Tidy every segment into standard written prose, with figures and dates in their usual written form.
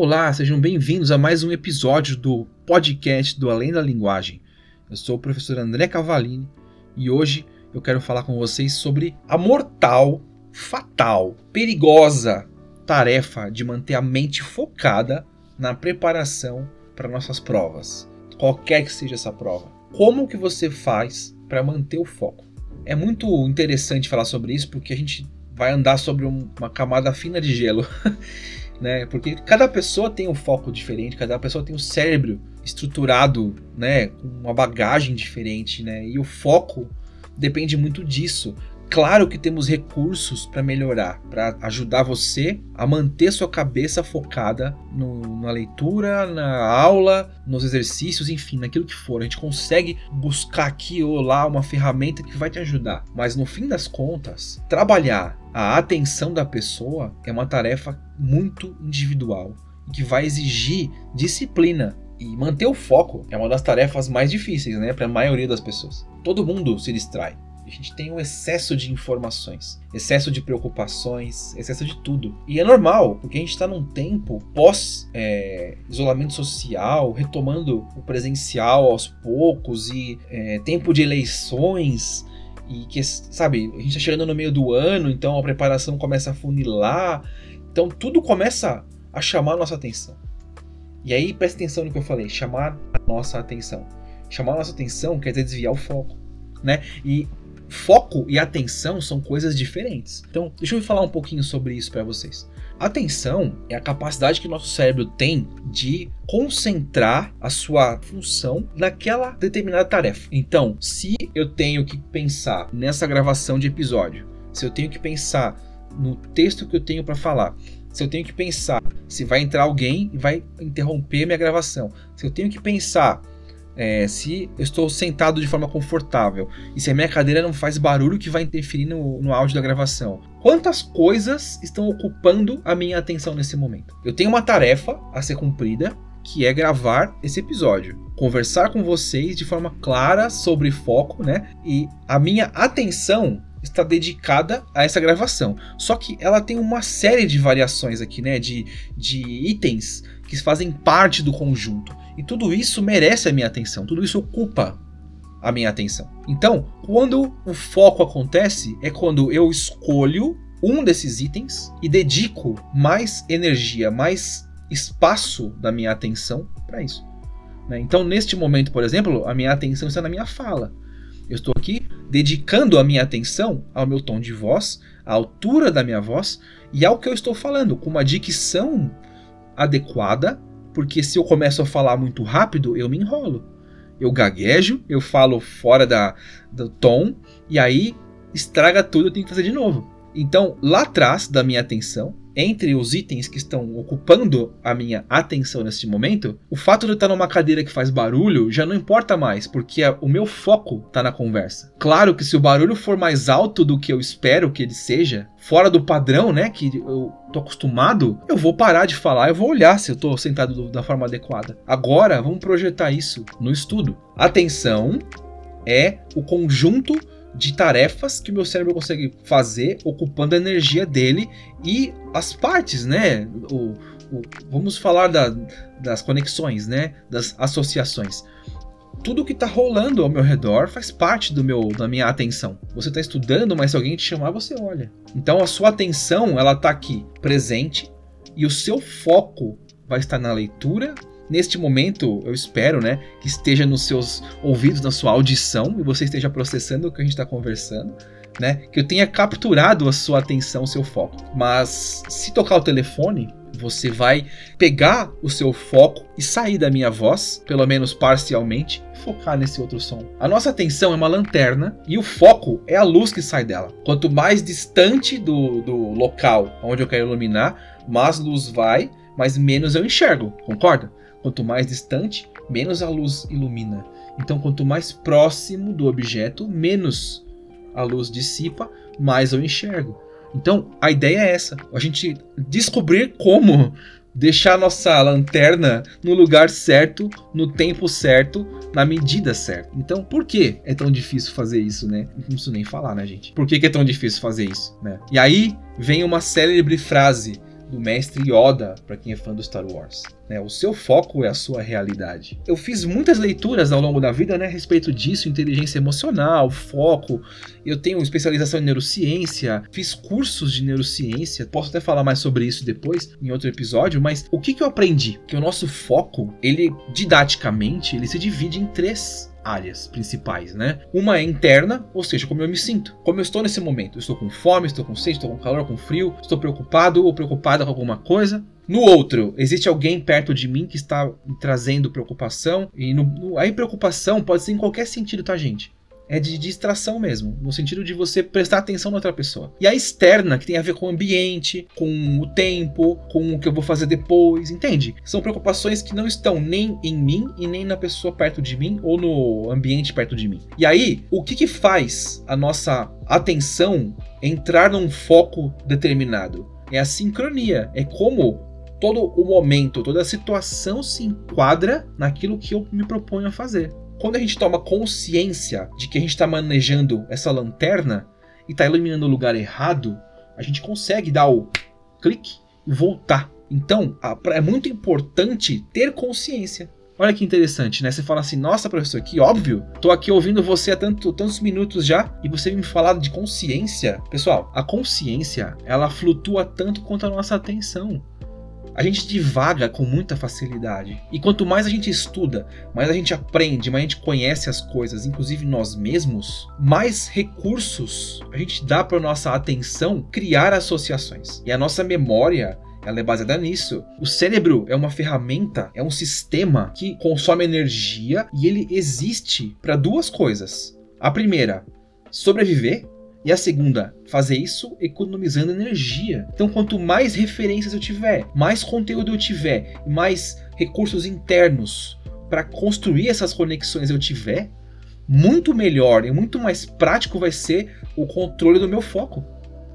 Olá, sejam bem-vindos a mais um episódio do podcast do Além da Linguagem. Eu sou o professor André Cavalini e hoje eu quero falar com vocês sobre a mortal, fatal, perigosa tarefa de manter a mente focada na preparação para nossas provas. Qualquer que seja essa prova. Como que você faz para manter o foco? É muito interessante falar sobre isso porque a gente vai andar sobre uma camada fina de gelo. Né? Porque cada pessoa tem um foco diferente, cada pessoa tem um cérebro estruturado, né? Com uma bagagem diferente, né? E o foco depende muito disso. Claro que temos recursos para melhorar, para ajudar você a manter sua cabeça focada na leitura, na aula, nos exercícios, enfim, naquilo que for. A gente consegue buscar aqui ou lá uma ferramenta que vai te ajudar. Mas no fim das contas, trabalhar a atenção da pessoa é uma tarefa muito individual e que vai exigir disciplina. E manter o foco é uma das tarefas mais difíceis, né, para a maioria das pessoas. Todo mundo se distrai. A gente tem um excesso de informações, excesso de preocupações, excesso de tudo. E é normal, porque a gente está num tempo pós-isolamento social, retomando o presencial aos poucos e tempo de eleições. E que, sabe, a gente está chegando no meio do ano, então a preparação começa a funilar. Então tudo começa a chamar a nossa atenção. E aí presta atenção no que eu falei, chamar a nossa atenção. Chamar a nossa atenção quer dizer desviar o foco, né? E foco e atenção são coisas diferentes. Então, deixa eu falar um pouquinho sobre isso para vocês. Atenção é a capacidade que nosso cérebro tem de concentrar a sua função naquela determinada tarefa. Então, se eu tenho que pensar nessa gravação de episódio, se eu tenho que pensar no texto que eu tenho para falar, se eu tenho que pensar se vai entrar alguém e vai interromper minha gravação, se eu tenho que pensar se eu estou sentado de forma confortável e se a minha cadeira não faz barulho que vai interferir no áudio da gravação. Quantas coisas estão ocupando a minha atenção nesse momento? Eu tenho uma tarefa a ser cumprida, que é gravar esse episódio. Conversar com vocês de forma clara sobre foco, né? E a minha atenção está dedicada a essa gravação. Só que ela tem uma série de variações aqui, né? De itens que fazem parte do conjunto. E tudo isso merece a minha atenção, tudo isso ocupa a minha atenção. Então, quando o foco acontece, é quando eu escolho um desses itens e dedico mais energia, mais espaço da minha atenção para isso. Né? Então, neste momento, por exemplo, a minha atenção está na minha fala. Eu estou aqui dedicando a minha atenção ao meu tom de voz, à altura da minha voz e ao que eu estou falando, com uma dicção adequada. Porque se eu começo a falar muito rápido, eu me enrolo. Eu gaguejo, eu falo fora do tom, e aí estraga tudo, eu tenho que fazer de novo. Então, lá atrás da minha atenção, entre os itens que estão ocupando a minha atenção neste momento, o fato de eu estar numa cadeira que faz barulho já não importa mais, porque o meu foco está na conversa. Claro que se o barulho for mais alto do que eu espero que ele seja, fora do padrão, né, que eu tô acostumado, eu vou parar de falar, eu vou olhar se eu tô sentado da forma adequada. Agora, vamos projetar isso no estudo. Atenção é o conjunto de tarefas que o meu cérebro consegue fazer ocupando a energia dele e as partes, né? Vamos falar das conexões, né? Das associações. Tudo que está rolando ao meu redor faz parte da minha atenção. Você está estudando, mas se alguém te chamar, você olha. Então a sua atenção ela está aqui presente e o seu foco vai estar na leitura. Neste momento, eu espero, né, que esteja nos seus ouvidos, na sua audição, e você esteja processando o que a gente está conversando, né, que eu tenha capturado a sua atenção, o seu foco. Mas se tocar o telefone, você vai pegar o seu foco e sair da minha voz, pelo menos parcialmente, e focar nesse outro som. A nossa atenção é uma lanterna e o foco é a luz que sai dela. Quanto mais distante do local onde eu quero iluminar, mais luz vai, mas menos eu enxergo, concorda? Quanto mais distante, menos a luz ilumina. Então, quanto mais próximo do objeto, menos a luz dissipa, mais eu enxergo. Então, a ideia é essa. A gente descobrir como deixar a nossa lanterna no lugar certo, no tempo certo, na medida certa. Então, por que é tão difícil fazer isso, né? Não preciso nem falar, né, gente? Por que é tão difícil fazer isso, né? E aí, vem uma célebre frase do mestre Yoda, para quem é fã do Star Wars. Né? O seu foco é a sua realidade. Eu fiz muitas leituras ao longo da vida, né, a respeito disso, inteligência emocional, foco. Eu tenho especialização em neurociência, fiz cursos de neurociência, posso até falar mais sobre isso depois, em outro episódio, mas o que eu aprendi? Que o nosso foco, ele didaticamente, ele se divide em três áreas principais, né? Uma é interna, ou seja, como eu me sinto, como eu estou nesse momento. Eu estou com fome, estou com sede, estou com calor, com frio, estou preocupado ou preocupada com alguma coisa. No outro, existe alguém perto de mim que está me trazendo preocupação. E aí preocupação pode ser em qualquer sentido, tá, gente? É de distração mesmo, no sentido de você prestar atenção na outra pessoa. E a externa, que tem a ver com o ambiente, com o tempo, com o que eu vou fazer depois, entende? São preocupações que não estão nem em mim e nem na pessoa perto de mim ou no ambiente perto de mim. E aí, o que faz a nossa atenção entrar num foco determinado? É a sincronia, é como todo o momento, toda a situação se enquadra naquilo que eu me proponho a fazer. Quando a gente toma consciência de que a gente está manejando essa lanterna e está iluminando o lugar errado, a gente consegue dar o clique e voltar. Então, é muito importante ter consciência. Olha que interessante, né? Você fala assim, nossa, professor, que óbvio. Tô aqui ouvindo você há tantos minutos já e você me falar de consciência. Pessoal, a consciência, ela flutua tanto quanto a nossa atenção. A gente divaga com muita facilidade. E quanto mais a gente estuda, mais a gente aprende, mais a gente conhece as coisas, inclusive nós mesmos, mais recursos a gente dá para nossa atenção criar associações. E a nossa memória, ela é baseada nisso. O cérebro é uma ferramenta, é um sistema que consome energia e ele existe para duas coisas. A primeira, sobreviver. E a segunda, fazer isso economizando energia. Então, quanto mais referências eu tiver, mais conteúdo eu tiver, mais recursos internos para construir essas conexões eu tiver, muito melhor e muito mais prático vai ser o controle do meu foco.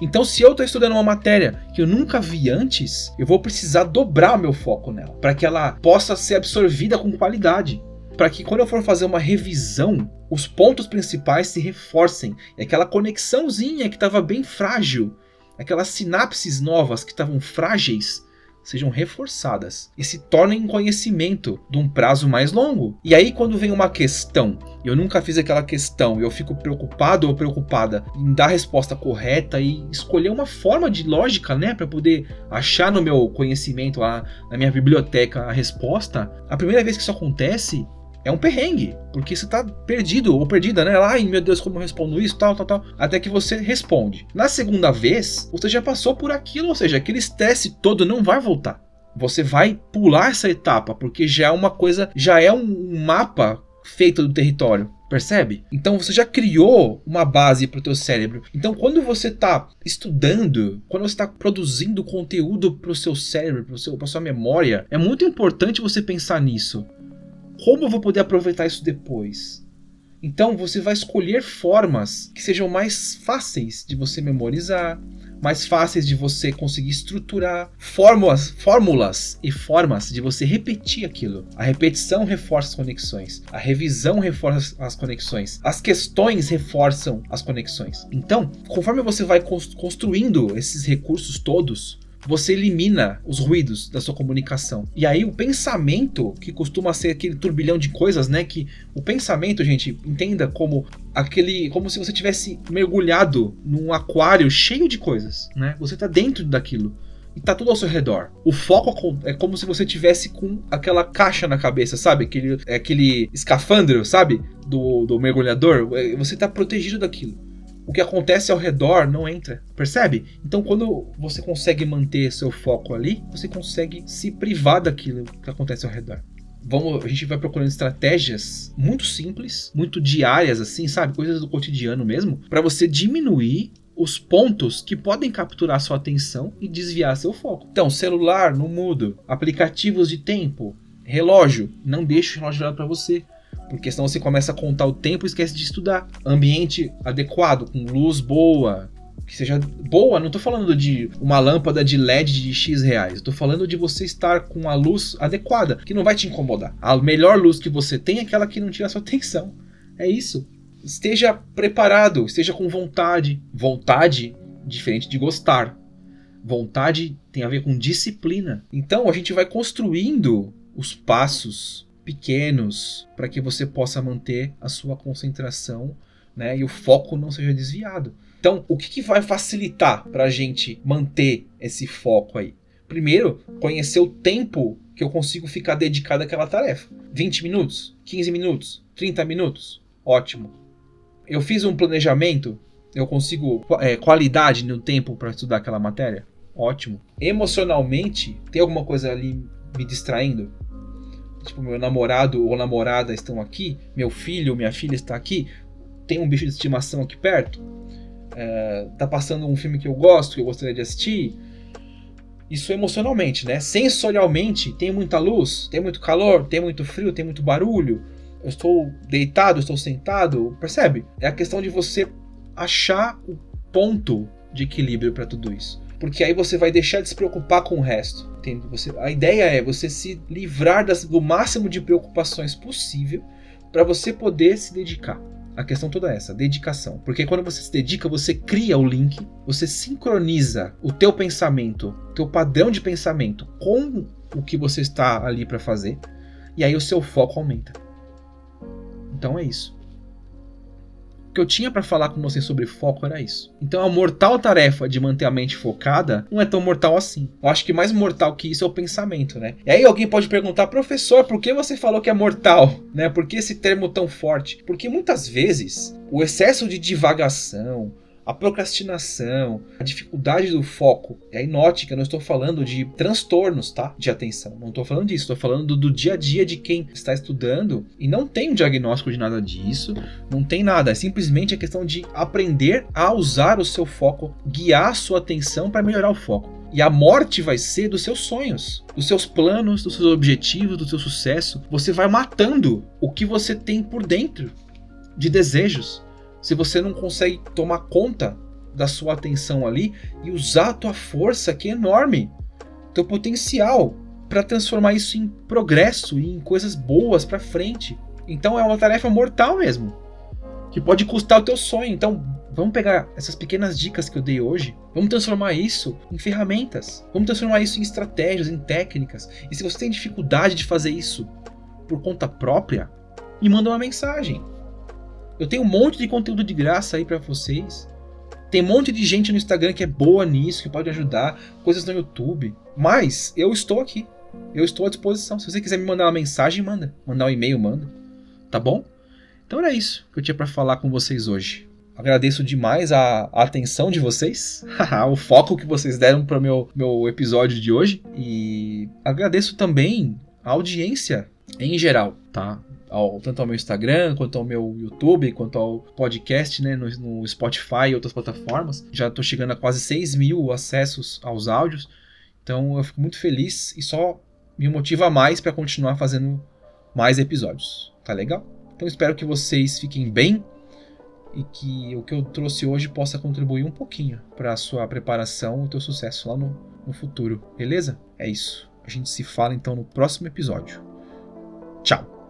Então, se eu estou estudando uma matéria que eu nunca vi antes, eu vou precisar dobrar o meu foco nela, para que ela possa ser absorvida com qualidade. Para que quando eu for fazer uma revisão, os pontos principais se reforcem. E aquela conexãozinha que estava bem frágil, aquelas sinapses novas que estavam frágeis, sejam reforçadas e se tornem conhecimento de um prazo mais longo. E aí quando vem uma questão, eu nunca fiz aquela questão, eu fico preocupado ou preocupada em dar a resposta correta e escolher uma forma de lógica, né, para poder achar no meu conhecimento, lá na minha biblioteca, a resposta. A primeira vez que isso acontece, é um perrengue, porque você tá perdido ou perdida, né? Ai, meu Deus, como eu respondo isso, tal. Até que você responde. Na segunda vez, você já passou por aquilo, ou seja, aquele estresse todo não vai voltar. Você vai pular essa etapa, porque já é uma coisa, já é um mapa feito do território, percebe? Então você já criou uma base para o teu cérebro. Então quando você está estudando, quando você está produzindo conteúdo para o seu cérebro, para a sua memória, é muito importante você pensar nisso. Como eu vou poder aproveitar isso depois? Então você vai escolher formas que sejam mais fáceis de você memorizar, mais fáceis de você conseguir estruturar, fórmulas e formas de você repetir aquilo. A repetição reforça as conexões, a revisão reforça as conexões, as questões reforçam as conexões. Então, conforme você vai construindo esses recursos todos, você elimina os ruídos da sua comunicação. E aí o pensamento, que costuma ser aquele turbilhão de coisas, né? Que o pensamento, gente, entenda como aquele, como se você tivesse mergulhado num aquário cheio de coisas, né? Você tá dentro daquilo e tá tudo ao seu redor. O foco é como se você tivesse com aquela caixa na cabeça, sabe? Aquele escafandro, sabe? Do mergulhador. Você tá protegido daquilo. O que acontece ao redor não entra, percebe? Então quando você consegue manter seu foco ali, você consegue se privar daquilo que acontece ao redor. A gente vai procurando estratégias muito simples, muito diárias assim, sabe? Coisas do cotidiano mesmo, para você diminuir os pontos que podem capturar sua atenção e desviar seu foco. Então, celular, não mudo, aplicativos de tempo, relógio, não deixa o relógio olhar para você. Porque senão você começa a contar o tempo e esquece de estudar. Ambiente adequado, com luz boa. Que seja boa, não estou falando de uma lâmpada de LED de X reais. Estou falando de você estar com a luz adequada, que não vai te incomodar. A melhor luz que você tem é aquela que não tira a sua atenção. É isso. Esteja preparado, esteja com vontade. Vontade, diferente de gostar. Vontade tem a ver com disciplina. Então a gente vai construindo os passos pequenos para que você possa manter a sua concentração, né, e o foco não seja desviado. Então, o que vai facilitar para a gente manter esse foco aí? Primeiro, conhecer o tempo que eu consigo ficar dedicado àquela tarefa. 20 minutos? 15 minutos? 30 minutos? Ótimo. Eu fiz um planejamento? Eu consigo qualidade no tempo para estudar aquela matéria? Ótimo. Emocionalmente, tem alguma coisa ali me distraindo? Tipo, meu namorado ou namorada estão aqui? Meu filho ou minha filha está aqui? Tem um bicho de estimação aqui perto? Tá passando um filme que eu gosto, que eu gostaria de assistir? Isso emocionalmente, né? Sensorialmente, tem muita luz, tem muito calor, tem muito frio, tem muito barulho. Eu estou deitado, eu estou sentado, percebe? É a questão de você achar o ponto de equilíbrio para tudo isso. Porque aí você vai deixar de se preocupar com o resto. Entende? A ideia é você se livrar do máximo de preocupações possível para você poder se dedicar. A questão toda é essa, dedicação. Porque quando você se dedica, você cria o link, você sincroniza o teu pensamento, teu padrão de pensamento com o que você está ali para fazer, e aí o seu foco aumenta. Então é isso. O que eu tinha para falar com você sobre foco era isso. Então a mortal tarefa de manter a mente focada não é tão mortal assim. Eu acho que mais mortal que isso é o pensamento, né? E aí alguém pode perguntar, professor, por que você falou que é mortal? Né? Por que esse termo tão forte? Porque muitas vezes o excesso de divagação, a procrastinação, a dificuldade do foco. E aí note que eu não estou falando de transtornos, tá? De atenção. Não estou falando disso. Estou falando do dia a dia de quem está estudando e não tem um diagnóstico de nada disso. Não tem nada. É simplesmente a questão de aprender a usar o seu foco, guiar a sua atenção para melhorar o foco. E a morte vai ser dos seus sonhos, dos seus planos, dos seus objetivos, do seu sucesso. Você vai matando o que você tem por dentro de desejos. Se você não consegue tomar conta da sua atenção ali e usar a tua força, que é enorme, teu potencial, para transformar isso em progresso e em coisas boas para frente. Então é uma tarefa mortal mesmo, que pode custar o teu sonho. Então vamos pegar essas pequenas dicas que eu dei hoje, vamos transformar isso em ferramentas, vamos transformar isso em estratégias, em técnicas. E se você tem dificuldade de fazer isso por conta própria, me manda uma mensagem. Eu tenho um monte de conteúdo de graça aí pra vocês. Tem um monte de gente no Instagram que é boa nisso, que pode ajudar. Coisas no YouTube. Mas eu estou aqui. Eu estou à disposição. Se você quiser me mandar uma mensagem, manda. Mandar um e-mail, manda. Tá bom? Então era isso que eu tinha pra falar com vocês hoje. Agradeço demais a atenção de vocês. O foco que vocês deram pro meu episódio de hoje. E agradeço também a audiência em geral, tá? Tanto ao meu Instagram, quanto ao meu YouTube, quanto ao podcast, né, no Spotify e outras plataformas. Já estou chegando a quase 6.000 acessos aos áudios. Então eu fico muito feliz e só me motiva mais para continuar fazendo mais episódios. Tá legal? Então espero que vocês fiquem bem e que o que eu trouxe hoje possa contribuir um pouquinho para a sua preparação e o teu sucesso lá no futuro. Beleza? É isso. A gente se fala então no próximo episódio. Tchau!